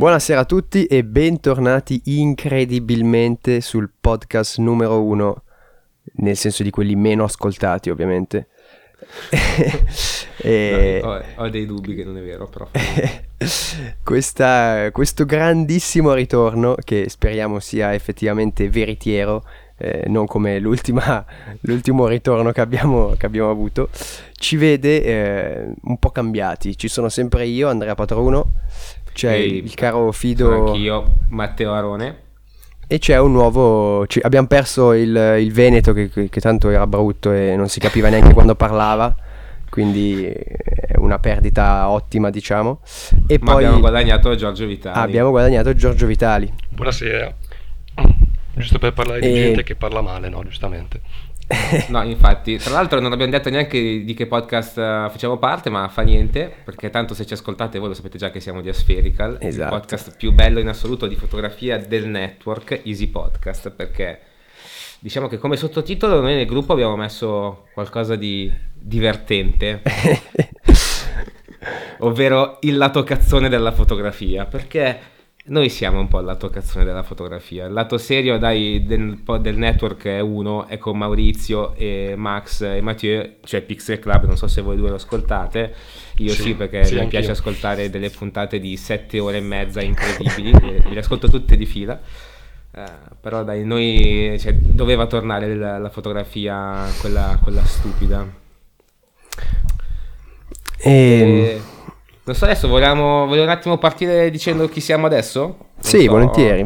Buonasera a tutti e bentornati incredibilmente sul podcast numero 1, nel senso di quelli meno ascoltati ovviamente. Ho dei dubbi che non è vero, però questo grandissimo ritorno, che speriamo sia effettivamente veritiero, non come l'ultimo ritorno che abbiamo avuto, ci vede un po' cambiati. Ci sono sempre io, Andrea Patruno, c'è il caro Fido, anch'io, Matteo Arone, e c'è un nuovo. Abbiamo perso il Veneto che tanto era brutto e non si capiva neanche quando parlava, quindi è una perdita ottima, diciamo. E ma poi abbiamo guadagnato Giorgio Vitali. Buonasera. Giusto per parlare di gente che parla male, no? Giustamente. No, infatti, tra l'altro non abbiamo detto neanche di che podcast facciamo parte, ma fa niente, perché tanto se ci ascoltate voi lo sapete già che siamo di Aspherical, esatto. Il podcast più bello in assoluto di fotografia del network, Easy Podcast, perché diciamo che come sottotitolo noi nel gruppo abbiamo messo qualcosa di divertente, ovvero il lato cazzone della fotografia, perché noi siamo un po' al lato cazzone della fotografia. Il lato serio del network è uno, è con Maurizio e Max e Matteo, cioè Pixel Club, non so se voi due lo ascoltate. Io sì perché mi piace ascoltare delle puntate di 7 ore e mezza incredibili, le ascolto tutte di fila. Però dai, noi, cioè, doveva tornare la fotografia quella stupida. Non so, adesso vogliamo un attimo partire dicendo chi siamo adesso? Volentieri.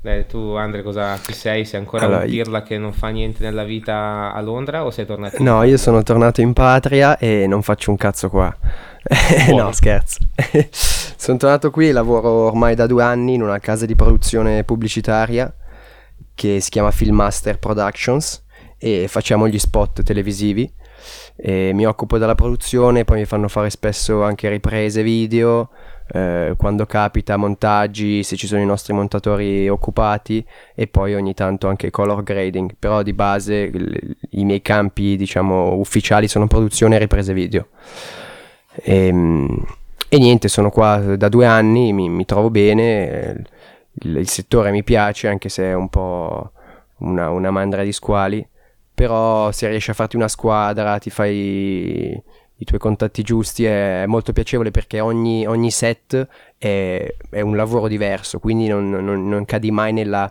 Beh, tu Andre, chi sei? Sei ancora un pirla che non fa niente nella vita a Londra o sei tornato? No, io sono tornato in patria e non faccio un cazzo qua. No, scherzo. Sono tornato qui e lavoro ormai da 2 anni in una casa di produzione pubblicitaria che si chiama Filmmaster Productions e facciamo gli spot televisivi. E mi occupo della produzione, poi mi fanno fare spesso anche riprese video, quando capita montaggi, se ci sono i nostri montatori occupati, e poi ogni tanto anche color grading, però di base i miei campi, diciamo, ufficiali sono produzione e riprese video. E niente, sono qua da 2 anni, mi trovo bene, il settore mi piace, anche se è un po' una mandra di squali. Però se riesci a farti una squadra, ti fai i tuoi contatti giusti, è molto piacevole, perché ogni set è un lavoro diverso, quindi non cadi mai nella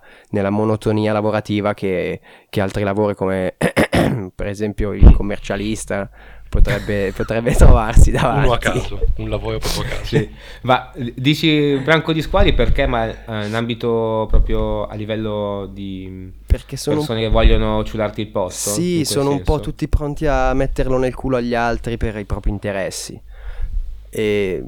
monotonia lavorativa che altri lavori, come per esempio il commercialista, potrebbe trovarsi davanti. Uno a caso, un lavoro proprio a caso. Sì. Ma dici branco di squadri perché? Ma in ambito proprio a livello di persone che vogliono ciularti il posto? Sì, sono un po' tutti pronti a metterlo nel culo agli altri per i propri interessi. E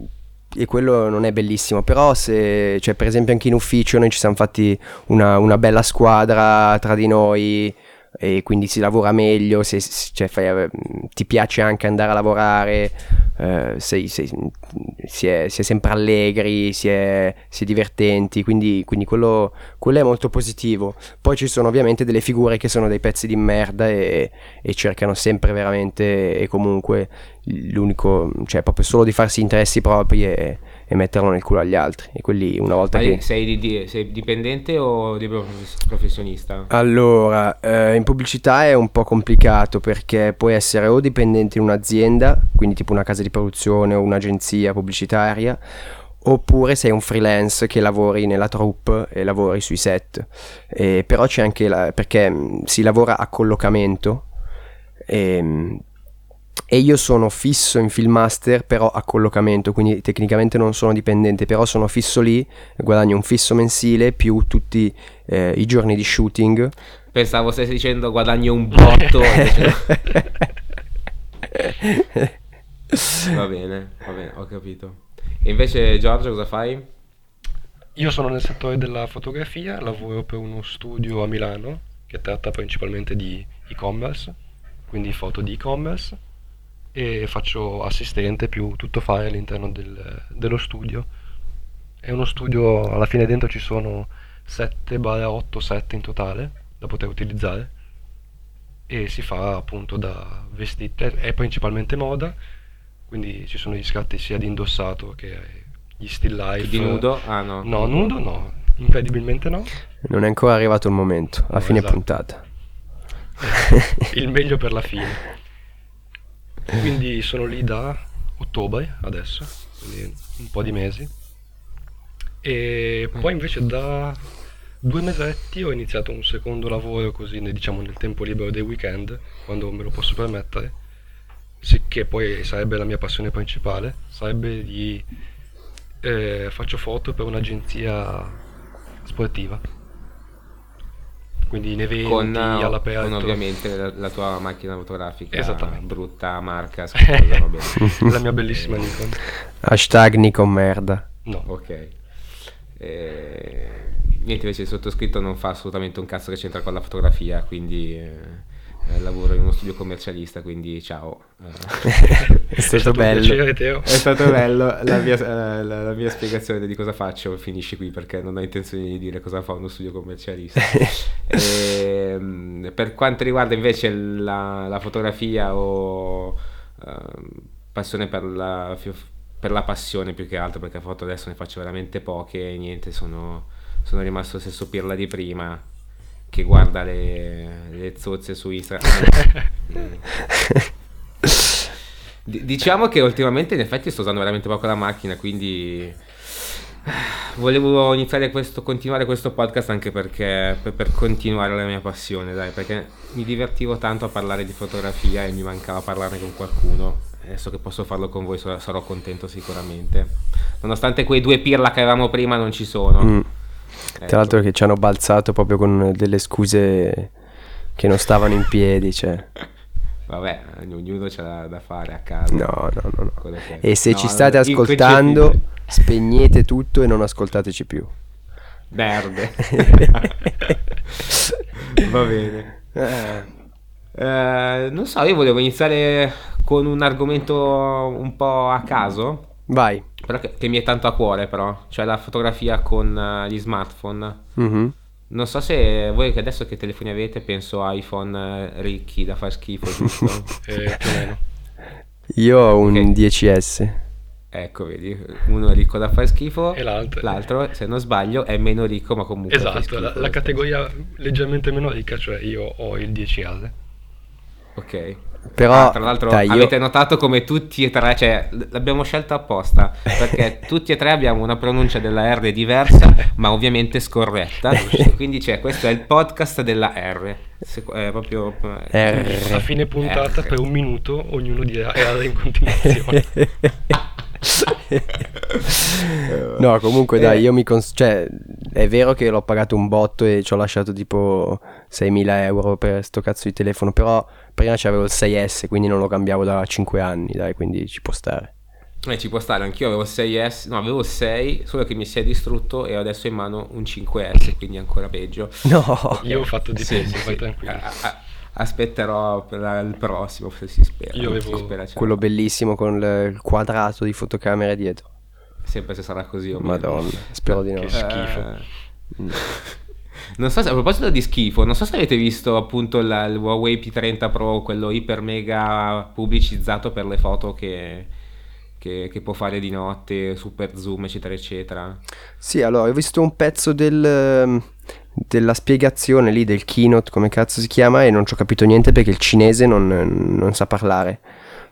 quello non è bellissimo, però se, cioè, per esempio anche in ufficio noi ci siamo fatti una bella squadra tra di noi, e quindi si lavora meglio, cioè, ti piace anche andare a lavorare, si è sempre allegri, si è divertenti, quindi quello è molto positivo. Poi ci sono ovviamente delle figure che sono dei pezzi di merda e cercano sempre veramente e comunque l'unico, cioè proprio solo di farsi interessi propri e metterlo nel culo agli altri. E quelli, una volta che sei dipendente o libero professionista? Allora, in pubblicità è un po' complicato, perché puoi essere o dipendente in un'azienda, quindi tipo una casa di produzione o un'agenzia pubblicitaria, oppure sei un freelance che lavori nella troupe e lavori sui set. Però c'è anche perché si lavora a collocamento, e io sono fisso in Filmmaster, però a collocamento, quindi tecnicamente non sono dipendente, però sono fisso lì, guadagno un fisso mensile più tutti i giorni di shooting. Pensavo stessi dicendo guadagno un botto. Va bene, ho capito. E invece Giorgio, cosa fai? Io sono nel settore della fotografia, lavoro per uno studio a Milano che tratta principalmente di e-commerce, quindi foto di e-commerce, e faccio assistente più tutto fare all'interno dello studio. È uno studio, alla fine dentro ci sono 7-8 set in totale da poter utilizzare, e si fa appunto da vestite, è principalmente moda, quindi ci sono gli scatti sia di indossato che gli still life di nudo? Ah no, no, nudo no, incredibilmente no, non è ancora arrivato il momento, alla fine esatto. Puntata il meglio per la fine, quindi sono lì da ottobre adesso, quindi un po' di mesi, e poi invece da 2 mesetti ho iniziato un secondo lavoro così, diciamo nel tempo libero dei weekend, quando me lo posso permettere, che poi sarebbe la mia passione principale, sarebbe di faccio foto per un'agenzia sportiva, quindi in eventi all'aperto, con ovviamente la tua macchina fotografica, brutta marca, scusa, va bene. La mia bellissima Nikon, hashtag Nikon merda, no, ok. Niente, invece il sottoscritto non fa assolutamente un cazzo che c'entra con la fotografia, quindi lavoro in uno studio commercialista, quindi ciao. È stato bello, piacere, Teo. È stato bello. La mia spiegazione di cosa faccio finisce qui, perché non ho intenzione di dire cosa fa uno studio commercialista. Per quanto riguarda invece la fotografia, o passione per la passione più che altro, perché foto adesso ne faccio veramente poche e niente, sono rimasto lo stesso pirla di prima che guarda le zozze su Instagram. Diciamo che ultimamente in effetti sto usando veramente poco la macchina, quindi volevo iniziare continuare questo podcast anche perché per continuare la mia passione, dai, perché mi divertivo tanto a parlare di fotografia e mi mancava parlarne con qualcuno. Adesso che posso farlo con voi sarò contento sicuramente, nonostante quei due pirla che avevamo prima non ci sono. Ecco. Tra l'altro che ci hanno balzato proprio con delle scuse che non stavano in piedi, cioè. Vabbè, ognuno c'ha da fare a casa. No. E se ci state ascoltando, spegnete tutto e non ascoltateci più. Verde. Va bene. Non so, io volevo iniziare con un argomento un po' a caso. Vai. Però che mi è tanto a cuore, però, cioè la fotografia con gli smartphone. Mm-hmm. Non so se voi che adesso che telefoni avete, penso iPhone ricchi da far schifo, giusto? Più o meno. Io ho un 10S. Ecco, vedi, uno è ricco da far schifo e l'altro, se non sbaglio, è meno ricco, ma comunque esatto, schifo, la categoria leggermente meno ricca, cioè io ho il 10S. Ok. Però, tra l'altro avete notato come tutti e tre, cioè l'abbiamo scelto apposta perché tutti e tre abbiamo una pronuncia della R diversa ma ovviamente scorretta, quindi questo è il podcast della R, proprio R. A fine puntata R. Per un minuto ognuno dirà R in continuazione. No, comunque dai, io cioè è vero che l'ho pagato un botto e ci ho lasciato tipo 6.000 euro per sto cazzo di telefono, però prima c'avevo il 6S, quindi non lo cambiavo da 5 anni, dai, quindi ci può stare. Ci può stare, anch'io avevo 6S, no, avevo 6, solo che mi si è distrutto e ho adesso in mano un 5S, quindi ancora peggio. No, io ho fatto di peggio, vai tranquillo. Aspetterò per il prossimo, se si spera. Io avevo quello bellissimo con il quadrato di fotocamere dietro. Sempre se sarà così o meno. Madonna, spero di no. Che schifo. Non so se, a proposito di schifo, non so se avete visto appunto il Huawei P30 Pro, quello iper mega pubblicizzato per le foto che può fare di notte, super zoom eccetera eccetera. Sì, allora ho visto un pezzo della spiegazione lì del keynote, come cazzo si chiama, e non ci ho capito niente perché il cinese non sa parlare.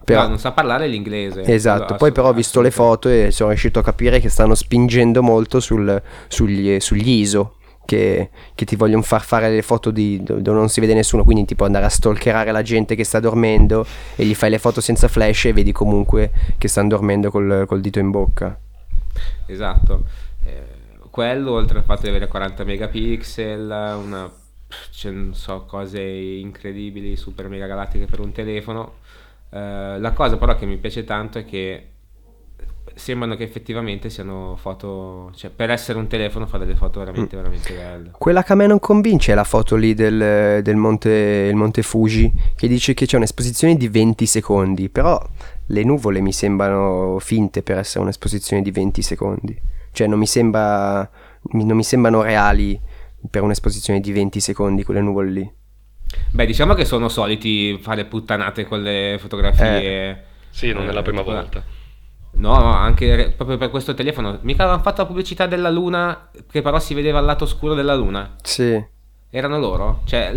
Però, no, non sa parlare l'inglese. Esatto, allora, poi però ho visto le foto e sono riuscito a capire che stanno spingendo molto sugli ISO. Che ti vogliono far fare le foto dove non si vede nessuno, quindi tipo andare a stalkerare la gente che sta dormendo e gli fai le foto senza flash e vedi comunque che stanno dormendo col dito in bocca. Esatto, quello, oltre al fatto di avere 40 megapixel, cioè, non so, cose incredibili, super mega galattiche per un telefono. La cosa però che mi piace tanto è che sembrano che effettivamente siano foto, cioè per essere un telefono fa delle foto veramente veramente belle. Quella che a me non convince è la foto lì del monte Fuji, che dice che c'è un'esposizione di 20 secondi, però le nuvole mi sembrano finte per essere un'esposizione di 20 secondi, cioè non mi sembrano reali per un'esposizione di 20 secondi quelle nuvole lì. Beh, diciamo che sono soliti fare puttanate con le fotografie. Sì, non è la prima volta. No, anche proprio per questo telefono. Mica avevano fatto la pubblicità della luna, che però si vedeva il lato oscuro della luna. Sì. Erano loro? Cioè,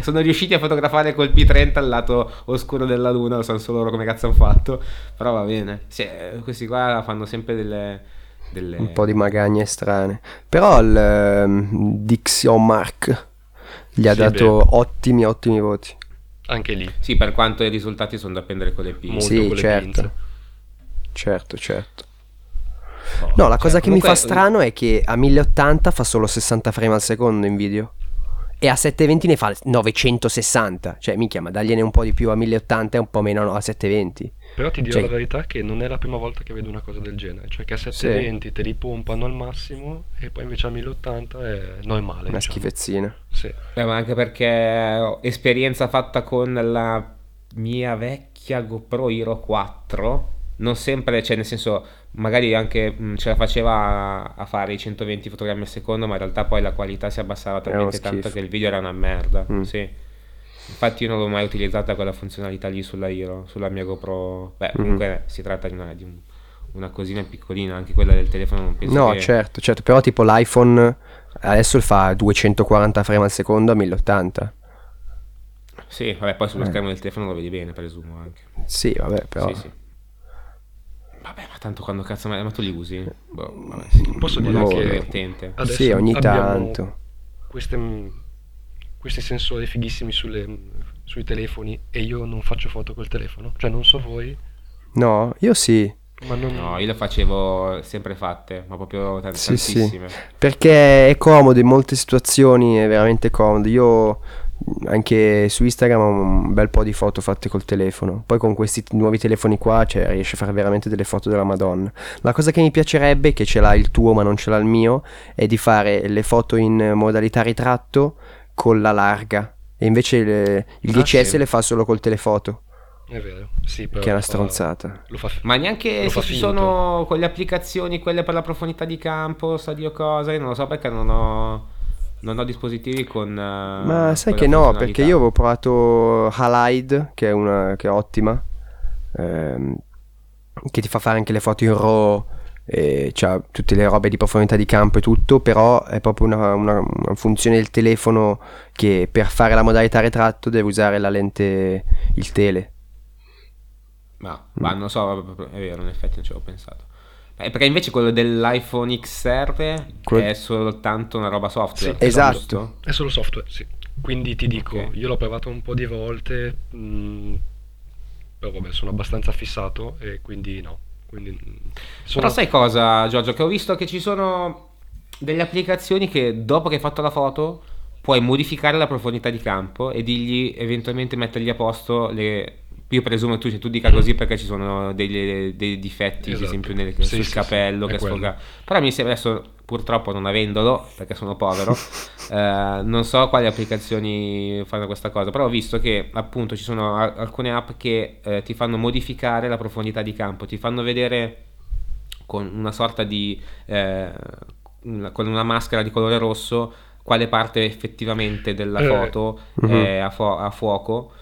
sono riusciti a fotografare col P30 al lato oscuro della luna, lo sanno solo loro come cazzo hanno fatto. Però va bene. Sì, questi qua fanno sempre delle... un po' di magagne strane. Però il DxO Mark gli ha dato ottimi voti. Anche lì. Sì, per quanto i risultati sono da prendere con le pinze. Sì, certo. Oh, no, la cosa che mi fa strano è che a 1080 fa solo 60 frame al secondo in video e a 720 ne fa 960. Cioè, minchia, ma dagliene un po' di più a 1080 e un po' meno a 720. Però ti dirò la verità che non è la prima volta che vedo una cosa del genere. Cioè che a 720 te li pompano al massimo e poi invece a 1080 non è male. Una schifezzina. Sì. Ma anche perché ho esperienza fatta con la mia vecchia GoPro Hero 4. Non sempre, cioè nel senso, magari anche ce la faceva a fare i 120 fotogrammi al secondo, ma in realtà poi la qualità si abbassava talmente tanto che il video era una merda. Sì. Infatti io non l'ho mai utilizzata quella funzionalità lì sulla Hero, sulla mia GoPro. Beh, comunque si tratta di una cosina piccolina, anche quella del telefono non penso. No, certo, però tipo l'iPhone adesso fa 240 frame al secondo a 1080. Sì, vabbè, poi sullo schermo del telefono lo vedi bene, presumo anche. Sì, vabbè, però sì. Vabbè, ma tanto quando cazzo, ma tu li usi? Boh, vabbè, sì. Posso dire che è divertente. Adesso sì, ogni tanto. Questi sensori fighissimi sui telefoni e io non faccio foto col telefono. Cioè, non so voi. No, io sì. Ma no, io le facevo sempre fatte, ma proprio tantissime. Sì. Perché è comodo in molte situazioni, è veramente comodo. Io anche su Instagram ho un bel po' di foto fatte col telefono. Poi con questi nuovi telefoni qua, cioè, riesci a fare veramente delle foto della Madonna. La cosa che mi piacerebbe, che ce l'ha il tuo ma non ce l'ha il mio, è di fare le foto in modalità ritratto con la larga. E invece il 10S le fa solo col telefoto. È vero, sì, però che è una stronzata. Ma neanche se ci sono con le applicazioni quelle per la profondità di campo, sa Dio cosa, io non lo so perché non ho dispositivi con. Ma sai che no, perché io avevo provato Halide, che è ottima, che ti fa fare anche le foto in RAW, c'ha tutte le robe di profondità di campo e tutto, però è proprio una funzione del telefono che per fare la modalità ritratto deve usare la lente, il tele. Ma non so, è vero, in effetti non ci avevo pensato. Perché invece quello dell'iPhone XR è soltanto una roba software. Sì, esatto. È solo software, sì. Quindi ti dico, io l'ho provato un po' di volte, però vabbè, sono abbastanza fissato e quindi no. Però sai cosa, Giorgio? Che ho visto che ci sono delle applicazioni che dopo che hai fatto la foto puoi modificare la profondità di campo e dirgli, eventualmente mettergli a posto le... Io presumo tu dica così perché ci sono dei difetti, esatto, ad esempio sul capello che sfoga. Però mi sembra, adesso purtroppo non avendolo perché sono povero non so quali applicazioni fanno questa cosa, però ho visto che appunto ci sono alcune app che ti fanno modificare la profondità di campo, ti fanno vedere con una sorta di con una maschera di colore rosso quale parte effettivamente della foto è a fuoco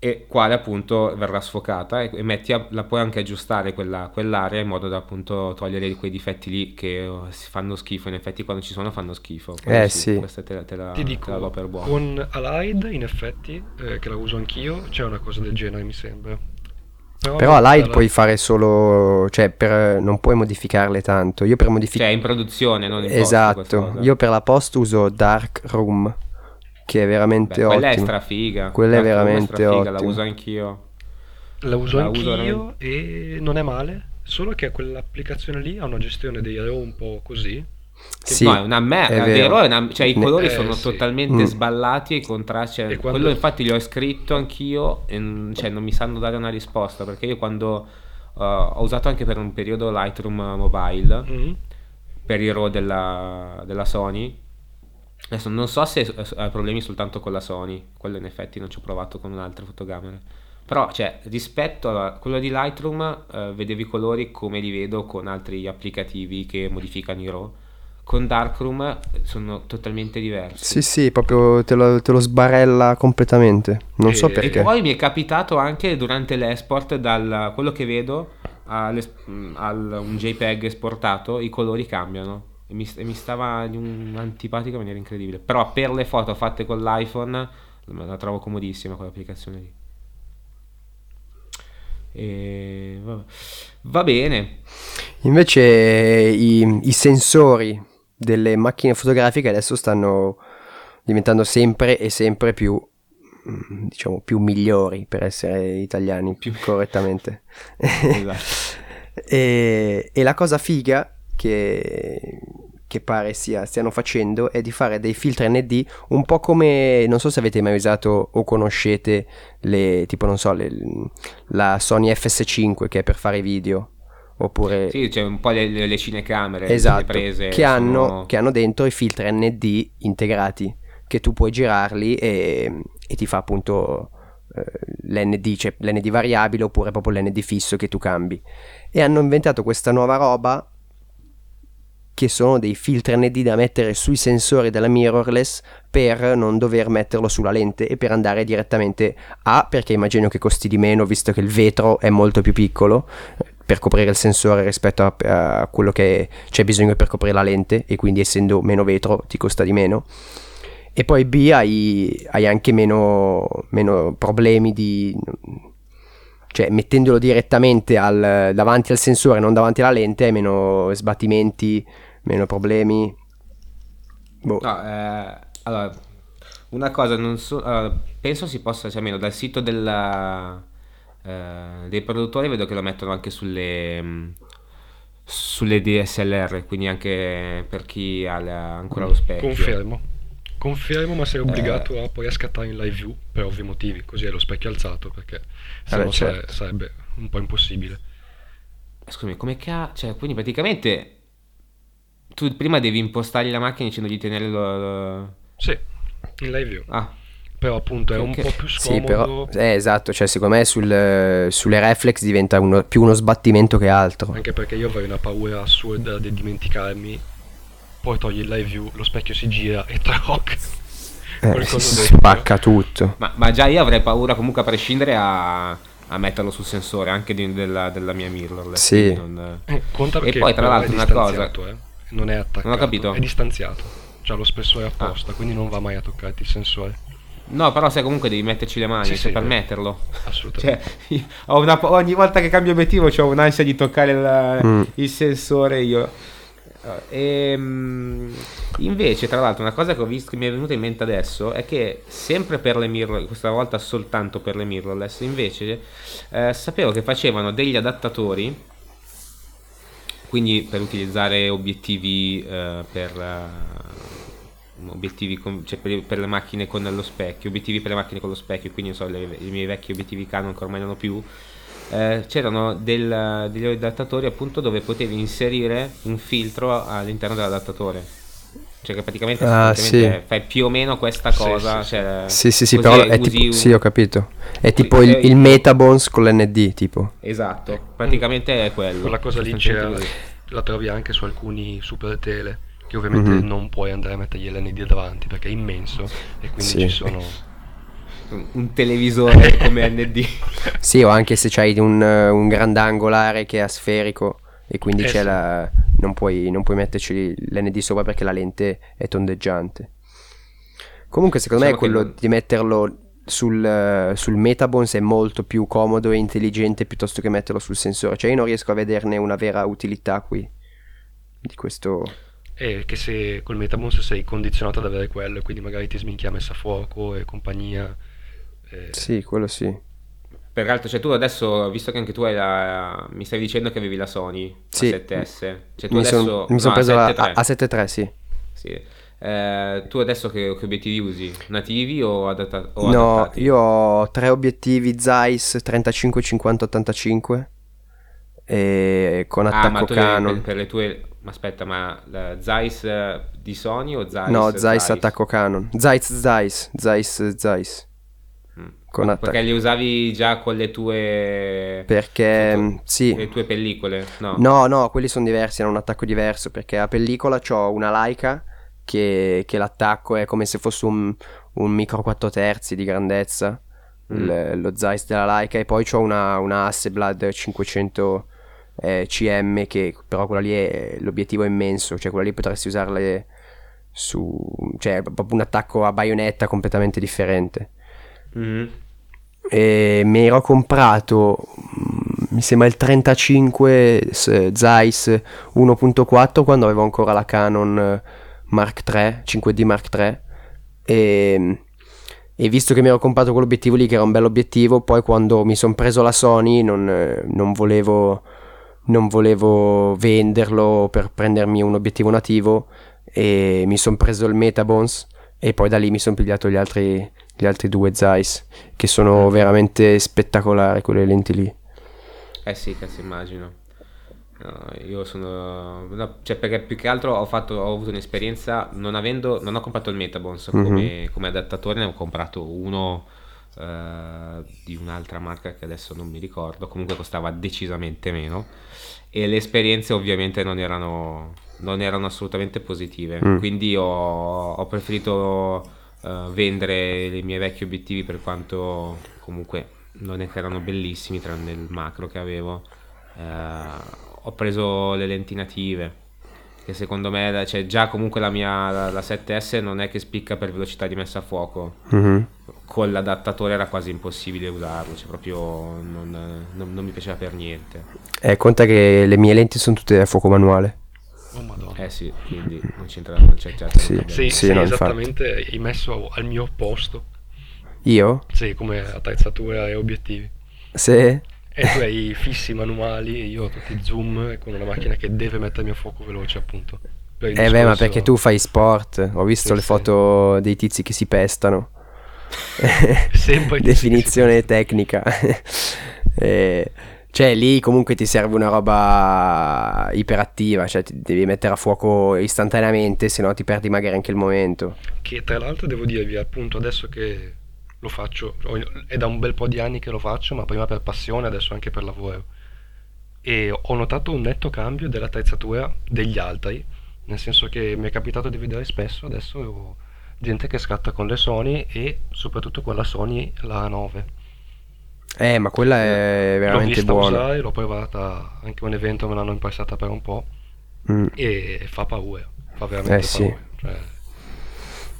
e quale appunto verrà sfocata e la puoi anche aggiustare quell'area in modo da appunto togliere quei difetti lì che si fanno schifo, in effetti quando ci sono fanno schifo. Sì, questa te la do per buona. Con Halide in effetti, che la uso anch'io, c'è una cosa del genere mi sembra. Però Halide puoi fare solo, cioè non puoi modificarle tanto. Io per modificare, cioè in produzione, non in post. Esatto, io per la post uso Darkroom, che è veramente quella ottima. È strafiga. Quella è veramente ottima. La uso anch'io. E non è male. Solo che quell'applicazione lì ha una gestione dei RAW un po' così. Sì, no, è una merda. Cioè, i colori sono totalmente sballati. I contrasti. E quello infatti li ho scritto anch'io. E, cioè, non mi sanno dare una risposta. Perché io quando ho usato anche per un periodo Lightroom Mobile per i RAW della Sony. Adesso non so se ha problemi soltanto con la Sony, quello in effetti non ci ho provato con un'altra fotocamera, però cioè rispetto a quello di Lightroom vedevo i colori come li vedo con altri applicativi che modificano i RAW, con Darkroom sono totalmente diversi. Sì, proprio te lo sbarella completamente, non so perché. E poi mi è capitato anche durante l'export, quello che vedo a un JPEG esportato i colori cambiano e mi stava di un'antipatica maniera incredibile, però per le foto fatte con l'iPhone la trovo comodissima quell'applicazione lì. E va bene. Invece i sensori delle macchine fotografiche adesso stanno diventando sempre e sempre più, diciamo, più migliori, per essere italiani più correttamente. Esatto. E la cosa figa che pare stiano facendo è di fare dei filtri ND, un po' come, non so se avete mai usato o conoscete la Sony FS5, che è per fare video, oppure sì, cioè un po' le cinecamere, esatto, prese che hanno dentro i filtri ND integrati, che tu puoi girarli e ti fa appunto l'ND, cioè l'ND variabile oppure proprio l'ND fisso che tu cambi. E hanno inventato questa nuova roba che sono dei filtri ND da mettere sui sensori della mirrorless, per non dover metterlo sulla lente e per andare direttamente perché immagino che costi di meno, visto che il vetro è molto più piccolo per coprire il sensore rispetto a quello che c'è bisogno per coprire la lente, e quindi essendo meno vetro ti costa di meno. E poi B, hai anche meno problemi di, cioè mettendolo direttamente davanti al sensore, non davanti alla lente, hai meno sbattimenti, meno problemi. Allora, una cosa non so, penso si possa, cioè almeno dal sito dei produttori vedo che lo mettono anche sulle DSLR, quindi anche per chi ha ancora lo specchio. Confermo, ma sei obbligato a poi a scattare in live view per ovvi motivi, così è lo specchio alzato, perché sennò certo, sarebbe un po' impossibile. Scusami, come cioè, quindi praticamente tu prima devi impostare la macchina dicendogli tenere sì, in live view. Però appunto è un po' più scomodo. Sì, però esatto, cioè secondo me sulle reflex diventa più uno sbattimento che altro. Anche perché io avrei una paura assurda di dimenticarmi, poi togli il live view, lo specchio si gira e tac, si spacca tutto. Ma già io avrei paura comunque a prescindere a metterlo sul sensore anche della mia mirrorless. Sì. Conta perché, e poi tra l'altro una cosa, non è attaccato, non ho capito, è distanziato, cioè lo spessore è apposta, quindi non va mai a toccarti il sensore. No, però sai, comunque devi metterci le mani, per metterlo. Assolutamente. Cioè, ogni volta che cambio obiettivo ho un'ansia di toccare il sensore io. E invece tra l'altro una cosa che ho visto, che mi è venuta in mente adesso, è che sempre per le mirrorless, questa volta soltanto per le mirrorless, invece sapevo che facevano degli adattatori, quindi per utilizzare obiettivi per le macchine con lo specchio, obiettivi per le macchine con lo specchio, quindi non so, i miei vecchi obiettivi Canon che ormai non ho più. C'erano degli adattatori appunto dove potevi inserire un filtro all'interno dell'adattatore, cioè che praticamente fai più o meno questa cosa. Sì, però è tipo, sì, ho capito, è tipo il Metabones con l'ND, tipo, esatto, praticamente è quello. Quella cosa lì la trovi anche su alcuni super tele, che ovviamente non puoi andare a mettergli l'ND davanti perché è immenso, e quindi ci sono un televisore come ND. Sì, o anche se c'hai un grandangolare che è asferico, e quindi non puoi metterci l'ND sopra perché la lente è tondeggiante. Comunque secondo me quello di metterlo sul Metabones è molto più comodo e intelligente piuttosto che metterlo sul sensore. Cioè io non riesco a vederne una vera utilità qui di questo. Che se col Metabones sei condizionato ad avere quello, quindi magari ti sminchia messa a fuoco e compagnia. Sì, quello sì. Peraltro, cioè tu adesso, visto che anche tu hai mi stavi dicendo che avevi la Sony A7S, cioè tu mi sono preso la A73, sì. Tu adesso che obiettivi usi? Nativi o adattati? No, io ho 3 obiettivi Zeiss 35-50-85 e con attacco Canon. Per le tue... Ma aspetta, ma Zeiss di Sony o Zeiss? No, Zeiss attacco Canon. Zeiss. Perché li usavi già con le tue... le tue pellicole? No, quelli sono diversi, hanno un attacco diverso, perché a pellicola c'ho una Leica che l'attacco è come se fosse un micro 4/3 di grandezza, lo Zeiss della Leica, e poi c'ho una Hasselblad 500 CM, che però quella lì è, l'obiettivo è immenso, cioè quella lì potresti usarle su, cioè proprio un attacco a baionetta completamente differente. Mm-hmm. E mi ero comprato, mi sembra il 35 Zeiss 1.4 quando avevo ancora la Canon Mark 3, 5D Mark 3, e visto che mi ero comprato quell'obiettivo lì che era un bell'obiettivo, poi quando mi sono preso la Sony non volevo venderlo per prendermi un obiettivo nativo e mi sono preso il Metabones e poi da lì mi sono pigliato gli altri due Zeiss, che sono veramente spettacolari quelle lenti lì. Eh sì, cazzo, immagino. No, io sono, no, cioè, perché più che altro ho avuto un'esperienza non ho comprato il Metabones come adattatore, ne ho comprato uno di un'altra marca che adesso non mi ricordo, comunque costava decisamente meno e le esperienze ovviamente non erano assolutamente positive. Quindi ho preferito vendere i miei vecchi obiettivi, per quanto comunque non è che erano bellissimi tranne il macro che avevo. Ho preso le lenti native che secondo me, cioè, già comunque la 7S non è che spicca per velocità di messa a fuoco. Con l'adattatore era quasi impossibile usarlo, cioè proprio non mi piaceva per niente. Conta che le mie lenti sono tutte a fuoco manuale. Oh madonna. Sì, quindi non c'entra, non c'è certo. Sì, no, esattamente, hai messo al mio posto. Io? Sì, come attrezzatura e obiettivi. Sì. E tu hai fissi manuali e io ho tutti zoom con una macchina che deve mettermi a fuoco veloce, appunto. Ma perché tu fai sport? Ho visto le foto dei tizi che si pestano. Sempre definizione tecnica. Cioè lì comunque ti serve una roba iperattiva, cioè ti devi mettere a fuoco istantaneamente, se no ti perdi magari anche il momento. Che tra l'altro devo dirvi, appunto, adesso che lo faccio, è da un bel po' di anni che lo faccio, ma prima per passione, adesso anche per lavoro, e ho notato un netto cambio dell'attrezzatura degli altri, nel senso che mi è capitato di vedere spesso adesso gente che scatta con le Sony e soprattutto con la Sony la A9. Ma quella è veramente buona. L'ho vista usare, l'ho provata anche a un evento, me l'hanno impastata per un po'. E fa paura, fa veramente paura.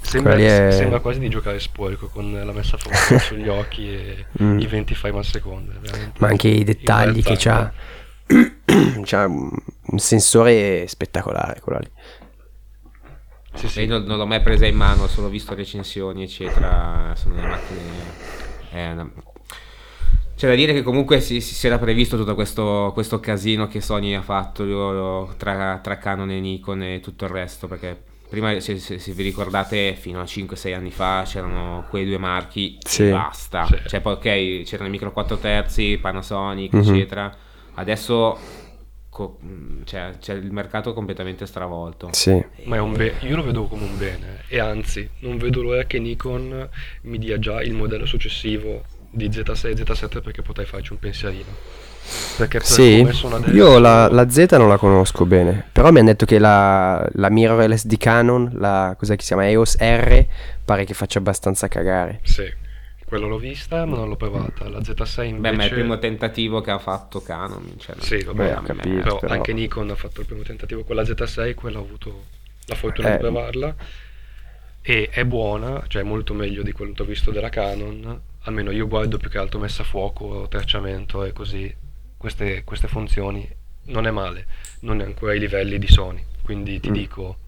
Cioè, sembra quasi di giocare sporco con la messa a fuoco sugli occhi e i 20 frame al secondo. Ma anche i dettagli che c'ha. C'ha un sensore spettacolare quella lì. Sì. Io non l'ho mai presa in mano, ho solo visto recensioni eccetera. Sono delle macchine c'è da dire che comunque si era previsto tutto questo casino che Sony ha fatto tra Canon e Nikon e tutto il resto, perché prima, se vi ricordate, fino a 5-6 anni fa c'erano quei due marchi e basta. Cioè poi ok, c'erano i micro 4 terzi, Panasonic eccetera. Adesso c'è il mercato completamente stravolto. Ma è io lo vedo come un bene, e anzi non vedo l'ora che Nikon mi dia già il modello successivo di Z6 Z7, perché potrei farci un pensierino, perché come sono adesso, io la Z non la conosco bene, però mi hanno detto che la mirrorless di Canon, la cosa che si chiama EOS R, pare che faccia abbastanza cagare. Quello l'ho vista ma non l'ho provata. La Z6 invece, ma è il primo tentativo che ha fatto Canon, cioè capito, però anche Nikon ha fatto il primo tentativo con la Z6, quella ho avuto la fortuna di provarla e è buona, cioè è molto meglio di quello che ho visto della Canon. Almeno io guardo più che altro messa a fuoco, tracciamento e così, queste funzioni. Non è male, non è ancora ai livelli di Sony, quindi ti dico,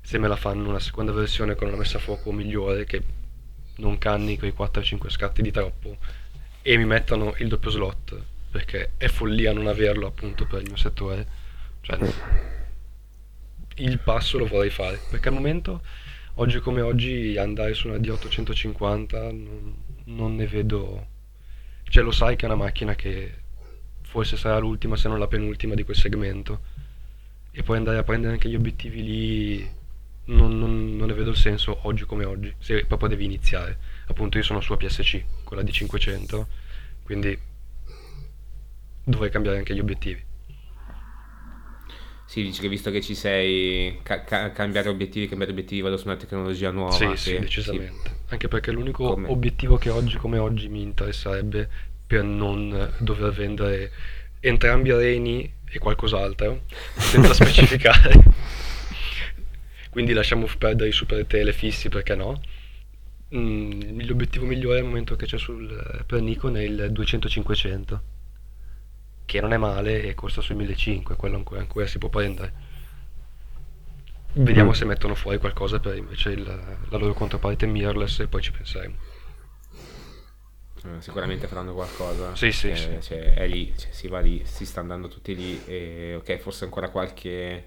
se me la fanno una seconda versione con una messa a fuoco migliore, che non canni quei 4-5 scatti di troppo e mi mettono il doppio slot, perché è follia non averlo, appunto, per il mio settore. Cioè il passo lo vorrei fare, perché al momento, oggi come oggi, andare su una D850 non ne vedo. Cioè lo sai che è una macchina che forse sarà l'ultima, se non la penultima, di quel segmento, e poi andare a prendere anche gli obiettivi lì non ne vedo il senso oggi come oggi, se proprio devi iniziare. Appunto, io sono sulla PSC con la D500, quindi dovrei cambiare anche gli obiettivi. Sì, dici che visto che ci sei, cambiare obiettivi, vado su una tecnologia nuova. Sì, decisamente. Sì. Anche perché l'unico obiettivo che oggi come oggi mi interesserebbe, per non dover vendere entrambi reni e qualcos'altro, senza specificare. Quindi lasciamo perdere i super telefissi, perché no. L'obiettivo migliore al momento che c'è per Nikon è il 200-500, che non è male e costa sui 1500, quello ancora si può prendere. Vediamo se mettono fuori qualcosa per invece la loro controparte mirrorless, e poi ci penseremo. Sicuramente faranno qualcosa. Sì. Cioè, è lì, cioè, si va lì, si sta andando tutti lì e, ok, forse ancora qualche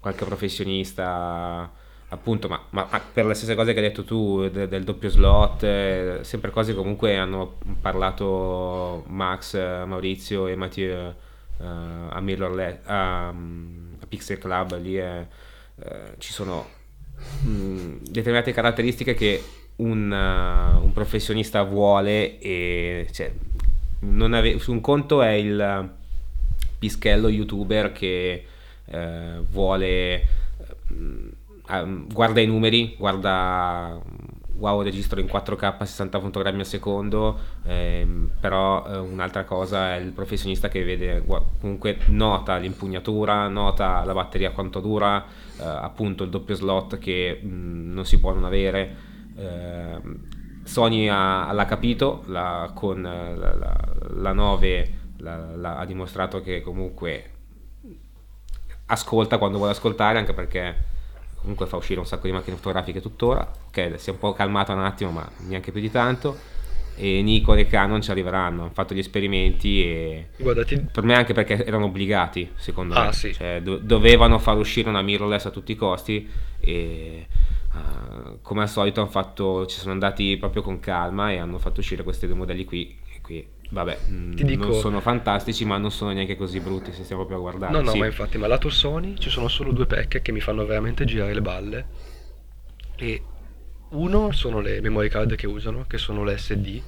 professionista, appunto, ma per le stesse cose che hai detto tu del doppio slot, sempre cose comunque hanno parlato Max, Maurizio e Matteo a Pixel Club. Lì ci sono determinate caratteristiche che un professionista vuole, e cioè, un conto è il pischello youtuber che vuole guarda i numeri, guarda wow, registro in 4K 60 fotogrammi al secondo, però un'altra cosa è il professionista che vede, comunque nota l'impugnatura, nota la batteria quanto dura, appunto il doppio slot che non si può non avere. Sony l'ha capito, con la 9 ha dimostrato che comunque ascolta quando vuole ascoltare, anche perché comunque fa uscire un sacco di macchine fotografiche tuttora. Ok, si è un po' calmata un attimo, ma neanche più di tanto. E Nikon e Canon ci arriveranno, hanno fatto gli esperimenti e guardati, per me anche perché erano obbligati, secondo me. Sì. Cioè, dovevano far uscire una mirrorless a tutti i costi e come al solito ci sono andati proprio con calma e hanno fatto uscire questi due modelli qui. E qui vabbè, non sono fantastici, ma non sono neanche così brutti se stiamo proprio a guardare. No, sì. Ma infatti, ma lato Sony ci sono solo due pecche che mi fanno veramente girare le balle. E uno sono le memory card che usano, che sono le SD,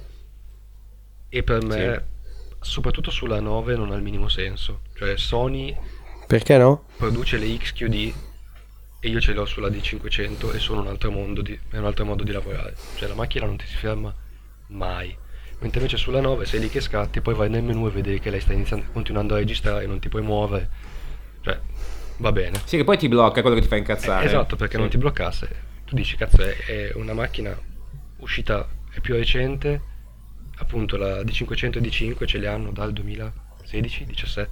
e per me, sì, soprattutto sulla 9 non ha il minimo senso. Cioè Sony, perché no? Produce le XQD e io ce le ho sulla D500 e sono è un altro modo di lavorare. Cioè la macchina non ti si ferma mai. Mentre invece sulla 9 sei lì che scatti, poi vai nel menu e vedi che lei sta continuando a registrare, non ti puoi muovere. Cioè, va bene. Sì, che poi ti blocca, quello che ti fa incazzare. Esatto, perché sì, non ti bloccasse. Tu dici, cazzo, è una macchina uscita, è più recente, appunto la D500 e D5 ce le hanno dal 2016-17,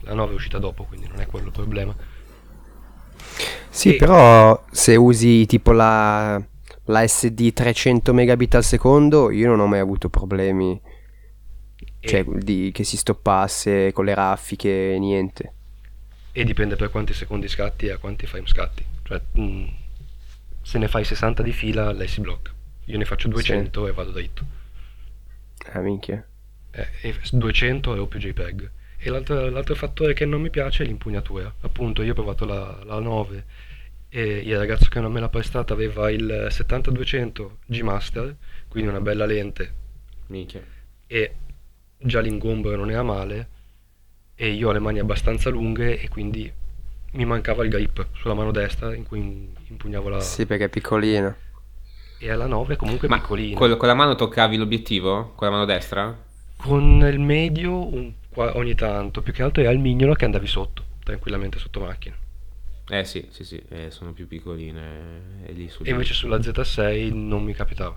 la 9 è uscita dopo, quindi non è quello il problema. Sì, però se usi tipo la SD 300 megabit al secondo, io non ho mai avuto problemi, cioè che si stoppasse con le raffiche, niente. E dipende per quanti secondi scatti e a quanti frame scatti. Cioè se ne fai 60 di fila lei si blocca. Io ne faccio 200 e vado dritto. Minchia, 200 e ho più JPEG. E l'altro fattore che non mi piace è l'impugnatura. Appunto, io ho provato la 9 e il ragazzo che non me l'ha prestata aveva il 70-200 G Master, quindi una bella lente. Minchia. E già l'ingombro non era male, e io ho le mani abbastanza lunghe e quindi mi mancava il grip sulla mano destra in cui impugnavo la... Sì, perché è piccolina. E alla 9 comunque piccolina. Con la mano toccavi l'obiettivo? Con la mano destra? Con il medio ogni tanto, più che altro era il mignolo che andavi sotto, tranquillamente sotto macchina. Sì, sono più piccoline lì e invece sulla Z6 non mi capitava,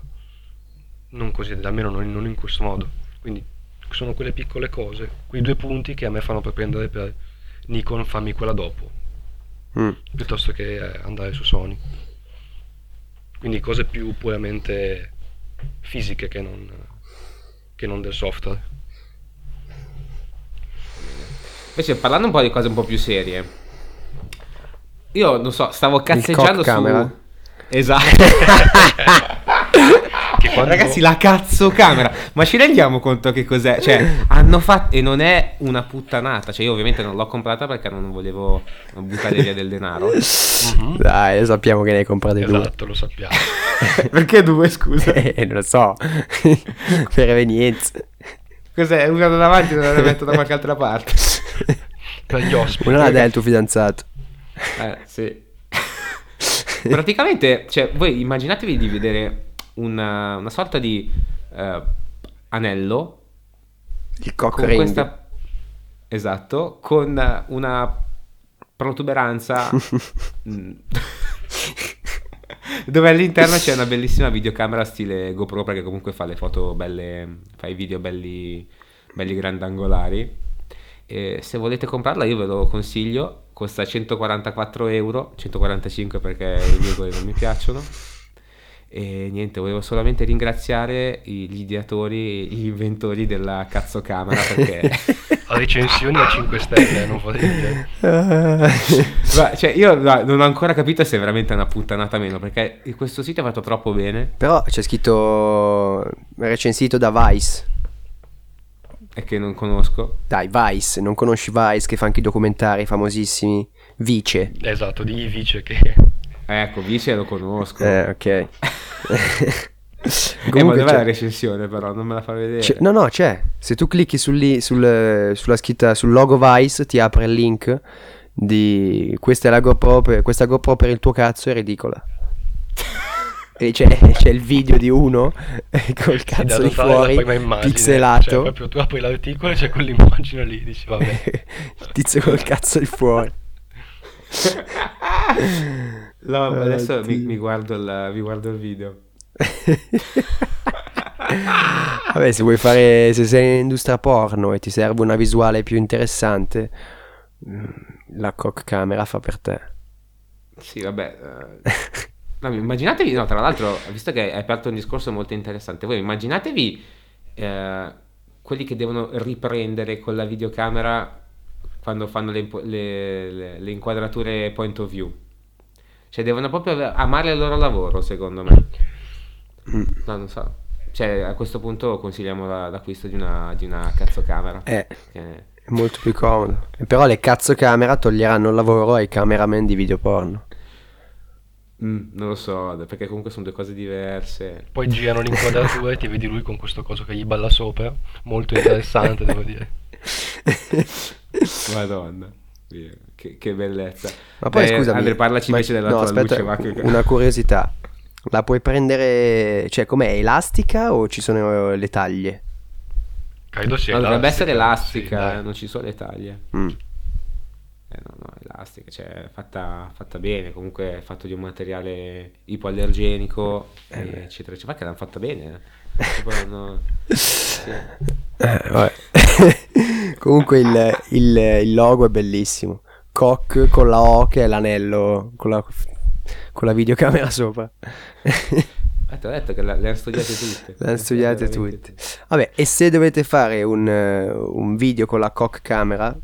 non così, almeno non in questo modo. Quindi sono quelle piccole cose, quei due punti che a me fanno per prendere per Nikon, fammi quella dopo, piuttosto che andare su Sony. Quindi cose più puramente fisiche che non del software. Invece parlando un po' di cose un po' più serie, io non so, stavo cazzeggiando su camera. Esatto. Che quando... Ragazzi, la cazzo camera, ma ci rendiamo conto che cos'è? Cioè, hanno fatto, e non è una puttanata, cioè io ovviamente non l'ho comprata perché non volevo buttare via del denaro. Dai, sappiamo che ne hai comprate due. Esatto, lo sappiamo. Perché due, scusa? Non lo so. Per evenienza. Cos'è? Una da davanti e una la metto da qualche altra parte. Per gli ospiti. Una la dai al tuo fidanzato. Sì. Praticamente, cioè, voi immaginatevi di vedere una sorta di anello, il cock ring, questa... Esatto, con una protuberanza dove all'interno c'è una bellissima videocamera stile GoPro, perché comunque fa le foto belle, fa i video belli grandangolari. E se volete comprarla io ve lo consiglio, costa 144 euro, 145 perché i miei non mi piacciono. E niente, volevo solamente ringraziare gli ideatori, gli inventori della cazzo camera, perché la recensione a 5 stelle non potete. Cioè, io non ho ancora capito se è veramente una puttanata o meno, perché questo sito è fatto troppo bene. Però c'è scritto recensito da Vice, e che non conosco. Dai, Vice, non conosci Vice, che fa anche i documentari famosissimi? Vice. Esatto, digli Vice che... Ecco, Vice lo conosco. Ok. Comunque, ma dov'è la recensione però? Non me la fa vedere. No, c'è. Se tu clicchi sulla scritta, sul logo Vice, ti apre il link di questa è la GoPro questa GoPro per il tuo cazzo è ridicola. E c'è il video di uno col cazzo di fuori, immagine, pixelato. Cioè, proprio tu apri l'articolo e c'è quell'immagine lì, dici vabbè. Il tizio col cazzo di fuori. No, adesso mi guardo il video. Vabbè, se sei in industria porno e ti serve una visuale più interessante, la cock camera fa per te. Sì, vabbè. No, immaginatevi, no, tra l'altro, visto che hai aperto un discorso molto interessante, voi immaginatevi quelli che devono riprendere con la videocamera quando fanno le inquadrature point of view. Cioè, devono proprio amare il loro lavoro, secondo me. No, non so. Cioè, a questo punto consigliamo l'acquisto di una cazzo camera. È molto più comodo. Però le cazzo camera toglieranno il lavoro ai cameraman di video porno. Non lo so, perché comunque sono due cose diverse. Poi girano l'inquadratura e ti vedi lui con questo coso che gli balla sopra. Molto interessante, devo dire. Madonna. Che bellezza. Ma poi scusami, Andrea, parlaci invece della tua luce, una curiosità. La puoi prendere, cioè com'è, elastica o ci sono le taglie? Credo sia elastica. Dovrebbe essere elastica, sì, non ci sono le taglie. No, elastica, cioè fatta bene, comunque è fatto di un materiale ipoallergenico, eccetera, eccetera, che l'hanno fatta bene. Sì. Vabbè. Comunque il logo è bellissimo. Cock con la O che è l'anello con la videocamera sopra. Ti ho detto che le hanno studiate tutte. Vabbè, e se dovete fare un video con la cock camera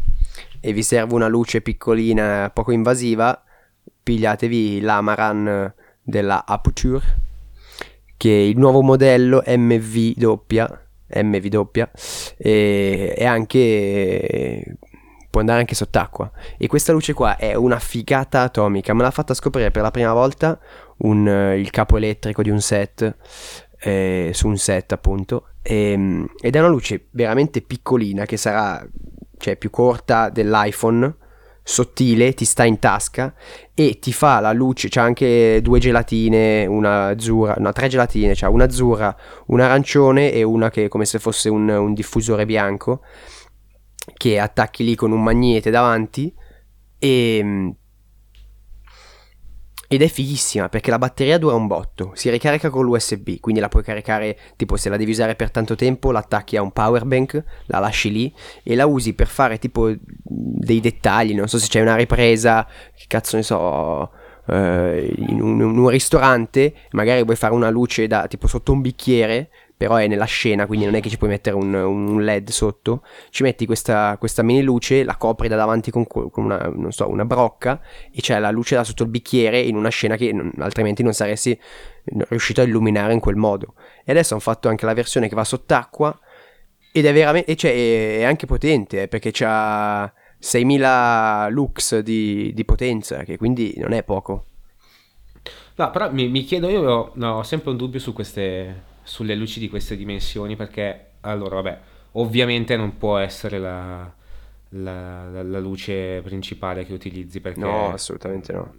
e vi serve una luce piccolina, poco invasiva, pigliatevi l'Amaran della Aputure, che il nuovo modello MV doppia, e anche può andare anche sott'acqua, e questa luce qua è una figata atomica. Me l'ha fatta scoprire per la prima volta il capo elettrico di un set, su un set appunto, ed è una luce veramente piccolina, che sarà, cioè, più corta dell'iPhone, sottile, ti sta in tasca e ti fa la luce. C'ha anche due gelatine, una azzurra, no, tre gelatine, c'ha una azzurra, un arancione e una che è come se fosse un diffusore bianco, che attacchi lì con un magnete davanti, ed è fighissima perché la batteria dura un botto, si ricarica con l'USB, quindi la puoi caricare, tipo se la devi usare per tanto tempo l'attacchi a un power bank, la lasci lì e la usi per fare tipo dei dettagli, non so, se c'è una ripresa, che cazzo ne so, in un ristorante magari vuoi fare una luce da tipo sotto un bicchiere, però è nella scena, quindi non è che ci puoi mettere un LED sotto, ci metti questa mini luce, la copri da davanti con una, non so, una brocca, e c'è la luce da sotto il bicchiere in una scena che altrimenti non saresti riuscito a illuminare in quel modo. E adesso hanno fatto anche la versione che va sott'acqua, ed è veramente, cioè, è anche potente, perché c'ha 6000 lux di potenza, che quindi non è poco. No, però mi chiedo, ho sempre un dubbio su queste... sulle luci di queste dimensioni, perché allora vabbè, ovviamente non può essere la luce principale che utilizzi, perché no, assolutamente no,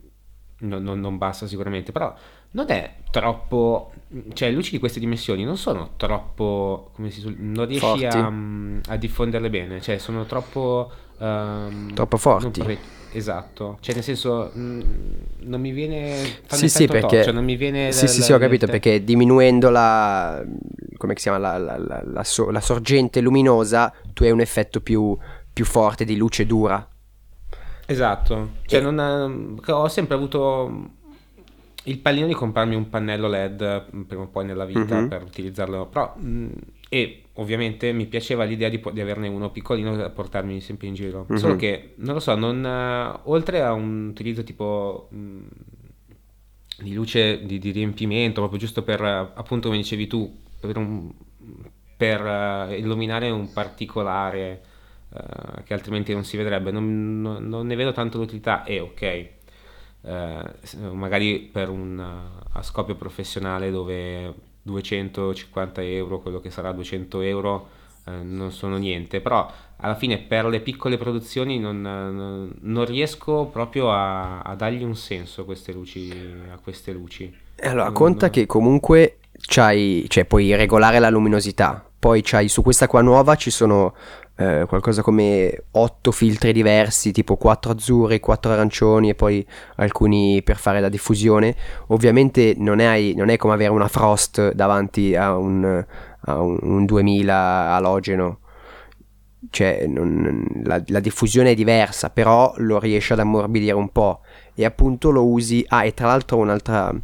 non basta sicuramente, però non è troppo, cioè luci di queste dimensioni non sono troppo, come si, non riesci a diffonderle bene, cioè sono troppo troppo forti. Esatto, cioè nel senso non mi viene ho capito, perché diminuendo la la sorgente luminosa tu hai un effetto più forte di luce dura. Esatto, cioè ho sempre avuto il pallino di comprarmi un pannello LED prima o poi nella vita, per utilizzarlo, però e ovviamente mi piaceva l'idea di averne uno piccolino da portarmi sempre in giro, solo che non lo so, oltre a un utilizzo tipo di luce di riempimento, proprio giusto per, appunto come dicevi tu, per illuminare un particolare che altrimenti non si vedrebbe, non ne vedo tanto l'utilità. Magari per a scopo professionale dove 250 euro, quello che sarà 200 euro, non sono niente, però alla fine per le piccole produzioni non riesco proprio a dargli un senso a queste luci. Allora conta che comunque puoi regolare la luminosità, poi su questa qua nuova ci sono qualcosa come 8 filtri diversi, tipo 4 azzurri, 4 arancioni e poi alcuni per fare la diffusione. Ovviamente non è come avere una frost davanti a un 2000 alogeno, cioè la diffusione è diversa, però lo riesci ad ammorbidire un po' e appunto lo usi. E tra l'altro un'altra